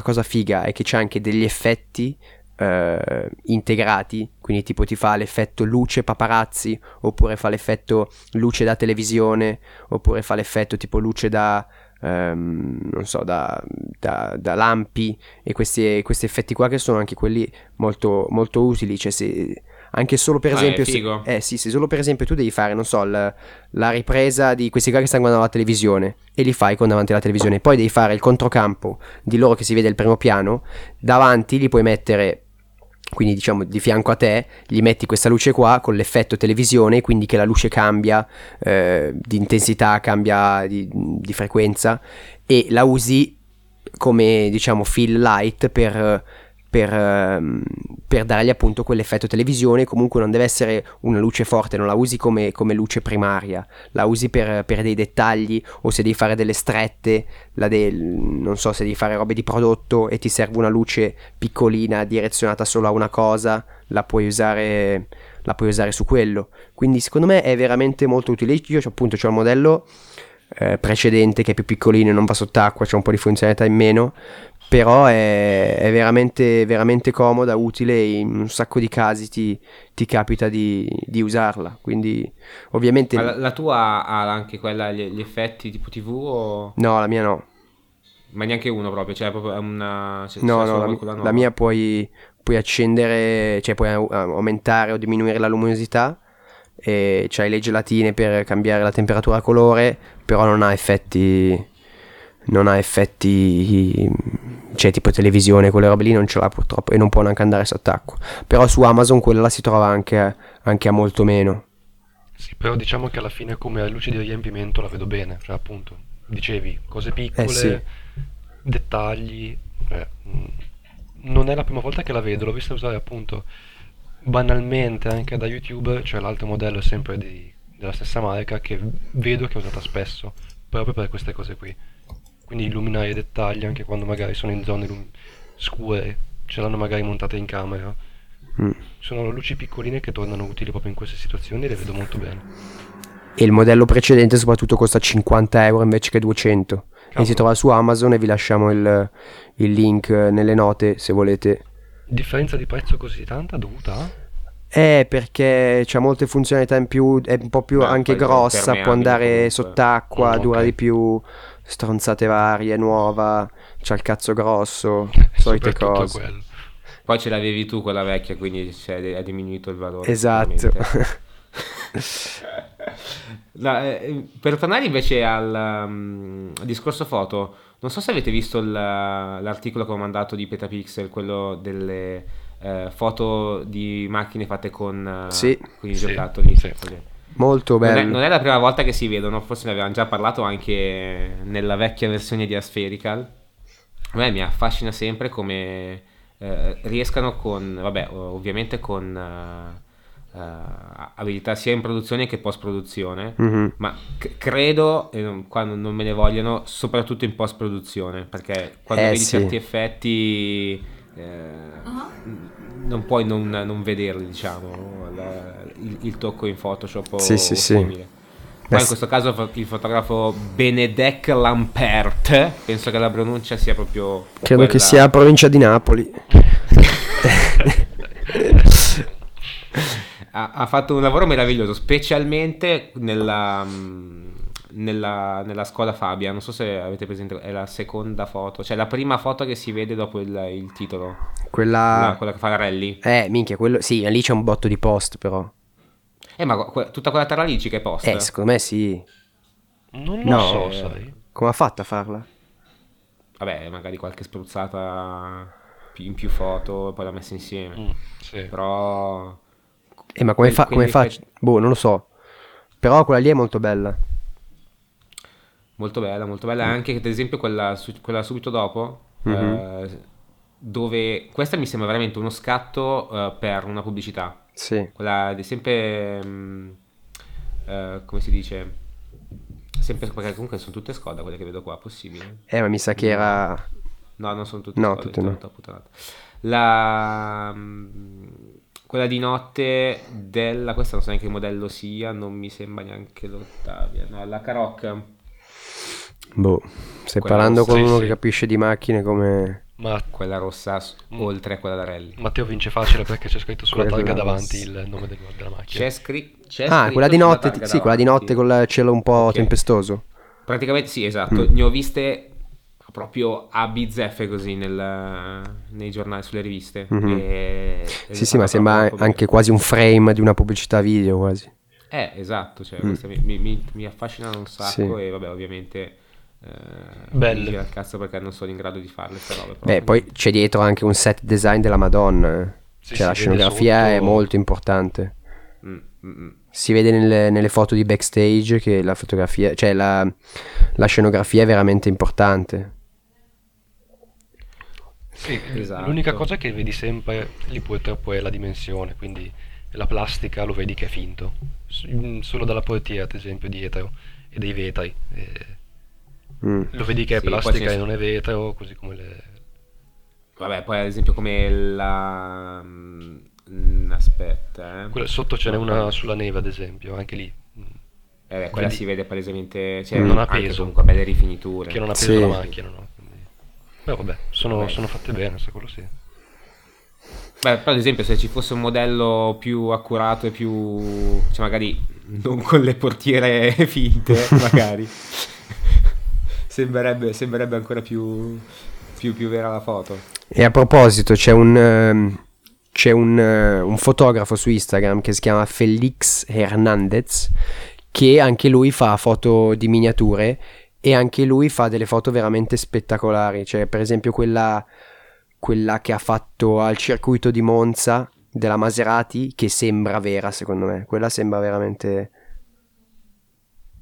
cosa figa è che c'è anche degli effetti integrati, quindi tipo ti fa l'effetto luce paparazzi, oppure fa l'effetto luce da televisione, oppure fa l'effetto tipo luce da da lampi, e questi effetti qua che sono anche quelli molto molto utili, cioè se anche solo per esempio se solo per esempio tu devi fare la ripresa di questi qua che stanno guardando la televisione e li fai con davanti alla televisione, poi devi fare il controcampo di loro che si vede il primo piano, davanti li puoi mettere, quindi diciamo di fianco a te gli metti questa luce qua con l'effetto televisione, quindi che la luce cambia di intensità, cambia di frequenza, e la usi come diciamo fill light per dargli appunto quell'effetto televisione. Comunque non deve essere una luce forte, non la usi come luce primaria, la usi per dei dettagli, o se devi fare delle strette, non so, se devi fare robe di prodotto e ti serve una luce piccolina direzionata solo a una cosa, la puoi usare su quello. Quindi secondo me è veramente molto utile. Io appunto c'ho il modello precedente che è più piccolino e non va sott'acqua, c'è un po' di funzionalità in meno, però è veramente veramente comoda, utile, e in un sacco di casi ti capita di usarla, quindi ovviamente. Ma la tua ha anche quella gli effetti tipo TV o no? La mia no, ma neanche uno proprio, cioè proprio è una la mia puoi accendere, cioè puoi aumentare o diminuire la luminosità, e c'hai le gelatine per cambiare la temperatura a colore, però non ha effetti, cioè tipo televisione, quelle robe lì non ce l'ha purtroppo, e non può neanche andare sott'acqua. Però su Amazon quella la si trova anche a molto meno. Sì, però diciamo che alla fine come luce di riempimento la vedo bene, cioè appunto dicevi cose piccole, sì, dettagli. Non è la prima volta che la vedo, l'ho vista usare appunto banalmente anche da YouTube, cioè l'altro modello è sempre della stessa marca che vedo che è usata spesso proprio per queste cose qui. Quindi illuminare i dettagli anche quando magari sono in zone scure, ce l'hanno magari montate in camera. Sono luci piccoline che tornano utili proprio in queste situazioni, e le vedo molto bene. E il modello precedente soprattutto costa 50 euro invece che 200. Cavolo. E si trova su Amazon, e vi lasciamo il link nelle note se volete. Differenza di prezzo così tanta dovuta a? Perché c'ha molte funzionalità in più, è un po' più anche grossa, può andare comunque sott'acqua, dura di più, stronzate varie, nuova, c'ha il cazzo grosso, solite cose. Quello. Poi ce l'avevi tu quella vecchia, quindi ha diminuito il valore. Esatto. No, per tornare invece al discorso foto, non so se avete visto l'articolo che ho mandato di Petapixel, quello delle foto di macchine fatte con i giocattoli. Sì. Molto bello. Non è la prima volta che si vedono, forse ne avevamo già parlato anche nella vecchia versione di Aspherical. A me mi affascina sempre come riescano con, ovviamente con abilità sia in produzione che post produzione, ma credo, quando non me ne vogliono, soprattutto in post produzione, perché quando vedi certi effetti non puoi non vederli, diciamo, il tocco in Photoshop o simile. Poi in questo caso il fotografo Benedek Lampert, penso che la pronuncia sia proprio credo quella... che sia provincia di Napoli. ha fatto un lavoro meraviglioso, specialmente nella Skoda Fabia. Non so se avete presente, è la seconda foto, cioè la prima foto che si vede dopo il titolo, quella che fa la rally. Minchia, quello sì, lì c'è un botto di post, però. Ma tutta quella terra lì che è post? Secondo me sì. Non lo so, sai. Come ha fatto a farla? Vabbè, magari qualche spruzzata in più foto e poi l'ha messa insieme. Sì. Però... ma come fa? Come fa? Boh, non lo so. Però quella lì è molto bella. Molto bella, molto bella. Anche, ad esempio, quella subito dopo... dove questa mi sembra veramente uno scatto per una pubblicità. Sì. Quella è sempre come si dice, sempre, perché comunque sono tutte Skoda quelle che vedo qua, possibile? Ma mi sa che era... No, non sono tutte Skoda, tutte no. Quella di notte della... Questa non so neanche che modello sia, non mi sembra neanche l'Ottavia, no, la Karoq. Boh, stai parlando con uno che capisce di macchine come... Ma quella rossa oltre a quella da rally. Matteo vince facile perché c'è scritto sulla targa davanti il nome della macchina. C'è scritto quella di notte, sì, quella di notte con il cielo un po' tempestoso. Praticamente sì, esatto. Ne ho viste proprio a bizzeffe così nei giornali, sulle riviste. Sì, ma sembra anche quasi un frame di una pubblicità video quasi. Esatto, cioè, mi affascina un sacco e vabbè, ovviamente... bello al cazzo, perché non sono in grado di farle queste robe. Beh, poi c'è dietro anche un set design della Madonna, la scenografia sotto... è molto importante. Si vede nelle foto di backstage che la fotografia, cioè la scenografia è veramente importante. Sì, esatto. L'unica cosa che vedi sempre lì purtroppo è la dimensione, quindi la plastica lo vedi che è finto solo dalla portiera, ad esempio, dietro, e dei vetri lo vedi che è plastica e non è vetro, così come le... Vabbè, poi ad esempio come la... aspetta, quella sotto ce n'è una sulla neve, ad esempio, anche lì quella quindi... si vede palesemente, cioè, non ha peso, comunque belle rifiniture che non ha peso la macchina, no? Quindi... Beh, vabbè, sono fatte bene, se quello sì. Beh, però ad esempio se ci fosse un modello più accurato e più, cioè magari non con le portiere finte, magari sembrerebbe ancora più vera la foto. E a proposito, c'è un fotografo su Instagram che si chiama Felix Hernandez, che anche lui fa foto di miniature e anche lui fa delle foto veramente spettacolari. Cioè, per esempio quella che ha fatto al circuito di Monza della Maserati, che sembra vera, secondo me. Quella sembra veramente...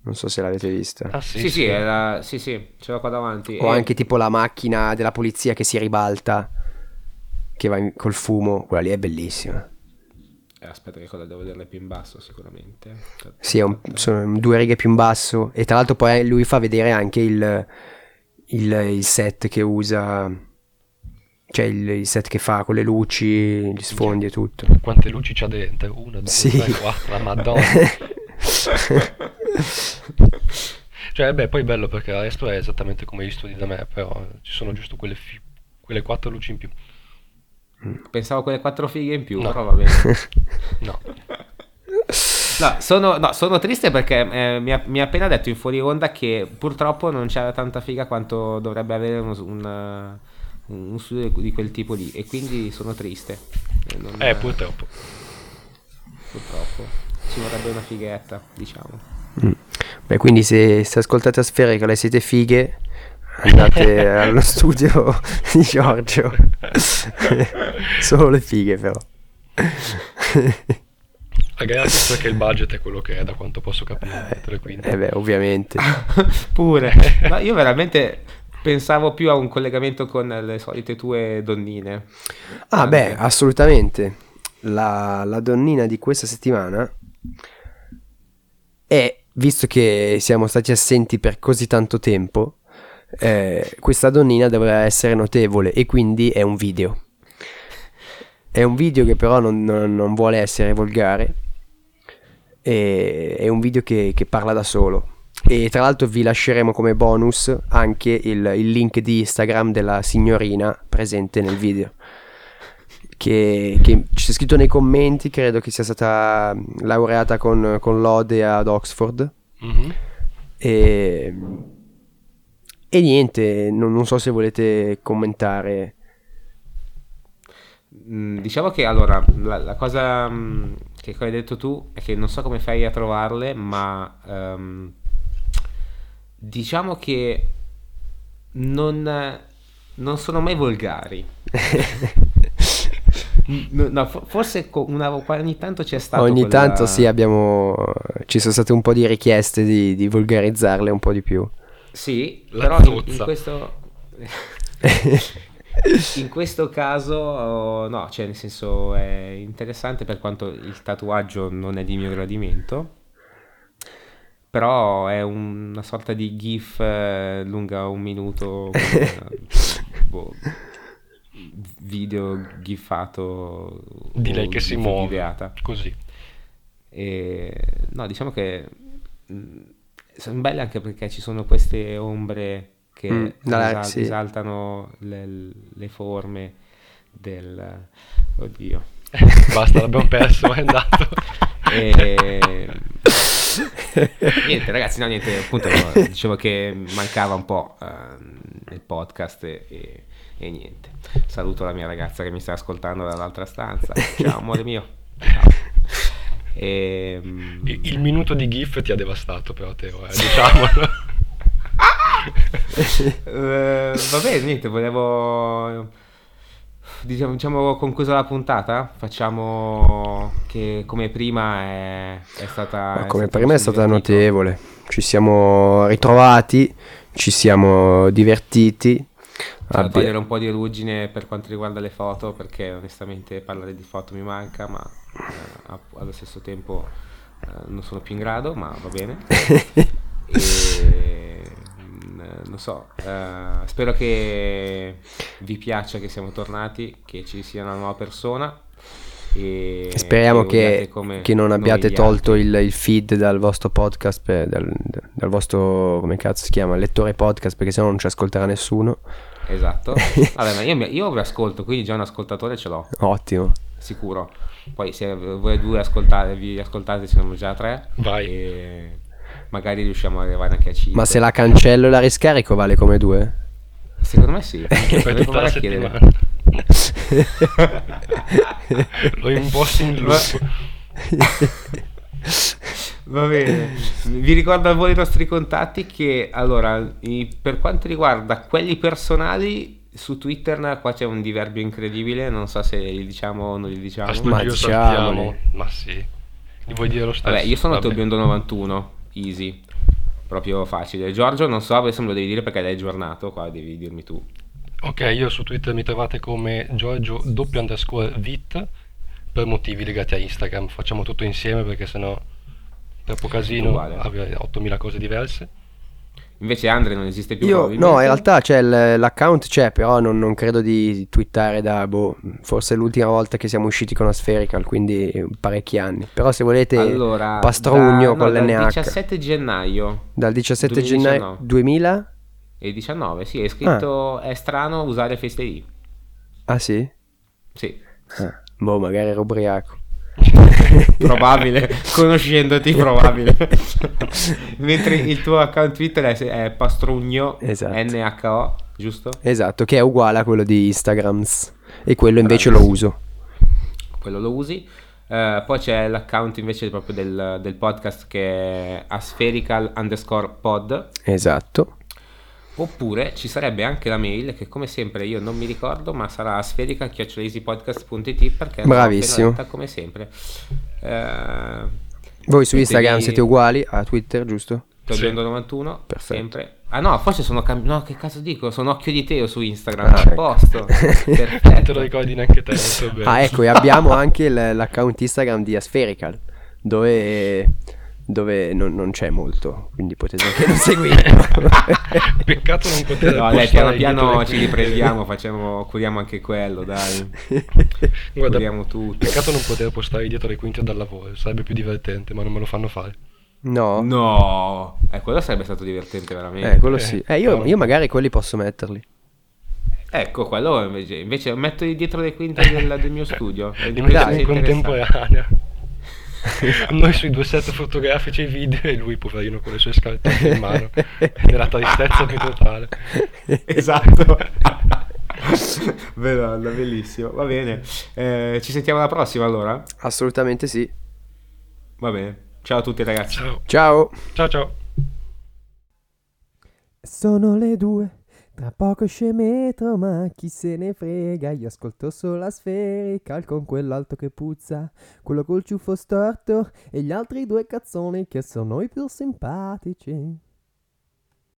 Non so se l'avete vista. Sì. Sì, ce l'ho qua davanti. O anche tipo la macchina della polizia che si ribalta, che va col fumo. Quella lì è bellissima. Aspetta, che cosa devo vederla più in basso, sicuramente. Sì, sono due righe più in basso. E tra l'altro poi lui fa vedere anche il set che usa. Cioè il set che fa con le luci, gli sfondi e tutto. Quante luci c'ha dentro? Una, due, tre, quattro, madonna. Cioè, beh, poi è bello perché il resto è esattamente come gli studi da me, però ci sono giusto quelle quattro luci in più. Pensavo quelle quattro fighe in più, no. Però va bene. Sono triste perché mi ha appena detto in fuori onda che purtroppo non c'era tanta figa quanto dovrebbe avere un studio di quel tipo lì, e quindi sono triste. Purtroppo ci vorrebbe una fighetta, diciamo. Beh, quindi se ascoltate Aspherical e siete fighe, andate allo studio di Giorgio. Solo le fighe, però. Ragazzi, perché il budget è quello che è, da quanto posso capire. Beh, ovviamente. Pure. No, io veramente pensavo più a un collegamento con le solite tue donnine. Assolutamente. la donnina di questa settimana è, visto che siamo stati assenti per così tanto tempo, questa donnina dovrà essere notevole, e quindi è un video. È un video che però non vuole essere volgare, è un video che parla da solo. E tra l'altro vi lasceremo come bonus anche il link di Instagram della signorina presente nel video, che c'è scritto nei commenti, credo che sia stata laureata con lode ad Oxford. Mm-hmm. E niente, non so se volete commentare. Diciamo che allora la cosa che hai detto tu è che non so come fai a trovarle, ma diciamo che non sono mai volgari. No, forse ogni tanto c'è stato tanto sì, ci sono state un po' di richieste di volgarizzarle un po' di più. Sì, però in questo in questo caso no, cioè nel senso è interessante, per quanto il tatuaggio non è di mio gradimento, però è una sorta di gif lunga un minuto video gifato di lei che si muove videata. Così no, diciamo che sono belle anche perché ci sono queste ombre che esaltano le forme del oddio basta, l'abbiamo perso, è andato niente ragazzi, no niente, appunto dicevo che mancava un po' il podcast e niente, saluto la mia ragazza che mi sta ascoltando dall'altra stanza, ciao amore mio, ciao. Il minuto di gif ti ha devastato però Teo, diciamolo. Vabbè niente, volevo diciamo conclusa la puntata, facciamo che come prima è stata notevole, ci siamo ritrovati, ci siamo divertiti, a togliere un po' di ruggine per quanto riguarda le foto, perché onestamente parlare di foto mi manca, ma allo stesso tempo non sono più in grado, ma va bene. Non so, spero che vi piaccia che siamo tornati, che ci sia una nuova persona, e speriamo che non abbiate tolto il feed dal vostro podcast, dal vostro, come cazzo si chiama, lettore podcast, perché sennò non ci ascolterà nessuno. Esatto. Vabbè, ma io vi ascolto, quindi già un ascoltatore ce l'ho. Ottimo. Sicuro. Poi se voi due ascoltate, siamo già tre. Vai. E magari riusciamo ad arrivare anche a 5. Ma se la cancello e la riscarico vale come 2? Secondo me sì. Devo provare a chiedere. Lo imposto in loop. Va bene. Vi ricordo a voi i nostri contatti, che allora per quanto riguarda quelli personali, su Twitter qua c'è un diverbio incredibile, non so se li diciamo o non li diciamo. Ma sì. Li vuoi dire lo stesso? Vabbè, io sono Tobiondo91. Easy, proprio facile. Giorgio, non so, adesso me lo devi dire perché l'hai aggiornato, qua devi dirmi tu. Ok, io su Twitter mi trovate come Giorgio_Vit per motivi legati a Instagram. Facciamo tutto insieme perché sennò troppo casino, avrei 8000 cose diverse. Invece Andre non esiste più. Io no, in realtà c'è l'account c'è, però non credo di twittare da forse l'ultima volta che siamo usciti con Aspherical, quindi parecchi anni. Però se volete, allora, Pastrugno con l'NH. Dal 17 gennaio. Dal 17 gennaio 2019, sì, è scritto è strano usare Face ID. Ah sì? Sì. Ah, boh, magari ero ubriaco. Probabile, conoscendoti probabile. Mentre il tuo account Twitter è Pastrugno, esatto. NHO, giusto? Esatto, che è uguale a quello di Instagrams, e quello invece lo uso. Quello lo usi. Poi c'è l'account invece proprio del podcast, che è aspherical_pod. Esatto. Oppure ci sarebbe anche la mail, che come sempre io non mi ricordo, ma sarà aspherica@easypodcast.it, perché bravissimo, detta, come sempre. Voi su Instagram siete uguali a Twitter, giusto? 391, perfetto. Sempre. Ah no, forse sono cambiato. No, che cazzo dico? Sono Occhio di Teo su Instagram. Ah, a ecco. Posto. Perfetto. Non te lo ricordi neanche te. Bene. Ah, ecco, e abbiamo anche l'account Instagram di Aspherical, dove non c'è molto, quindi potete anche non seguirlo. Peccato non poter. No, dai, piano piano ci riprendiamo, curiamo anche quello, dai. Guarda, curiamo tutto. Peccato non poter postare dietro le quinte dal lavoro, sarebbe più divertente, ma non me lo fanno fare. No. Quello sarebbe stato divertente veramente. Quello sì. Io magari quelli posso metterli. Ecco, quello invece metto dietro le quinte del mio studio. Li metto in contemporanea. Noi sui due set fotografici e video, e lui poverino con le sue scarpette in mano nella tristezza più totale. Esatto. Vero, bellissimo. Va bene, ci sentiamo alla prossima allora? Assolutamente sì. Va bene, ciao a tutti ragazzi. Ciao. Sono le 2, tra poco scemetro, ma chi se ne frega, io ascolto solo Aspherical con quell'altro che puzza, quello col ciuffo storto e gli altri due cazzoni che sono i più simpatici.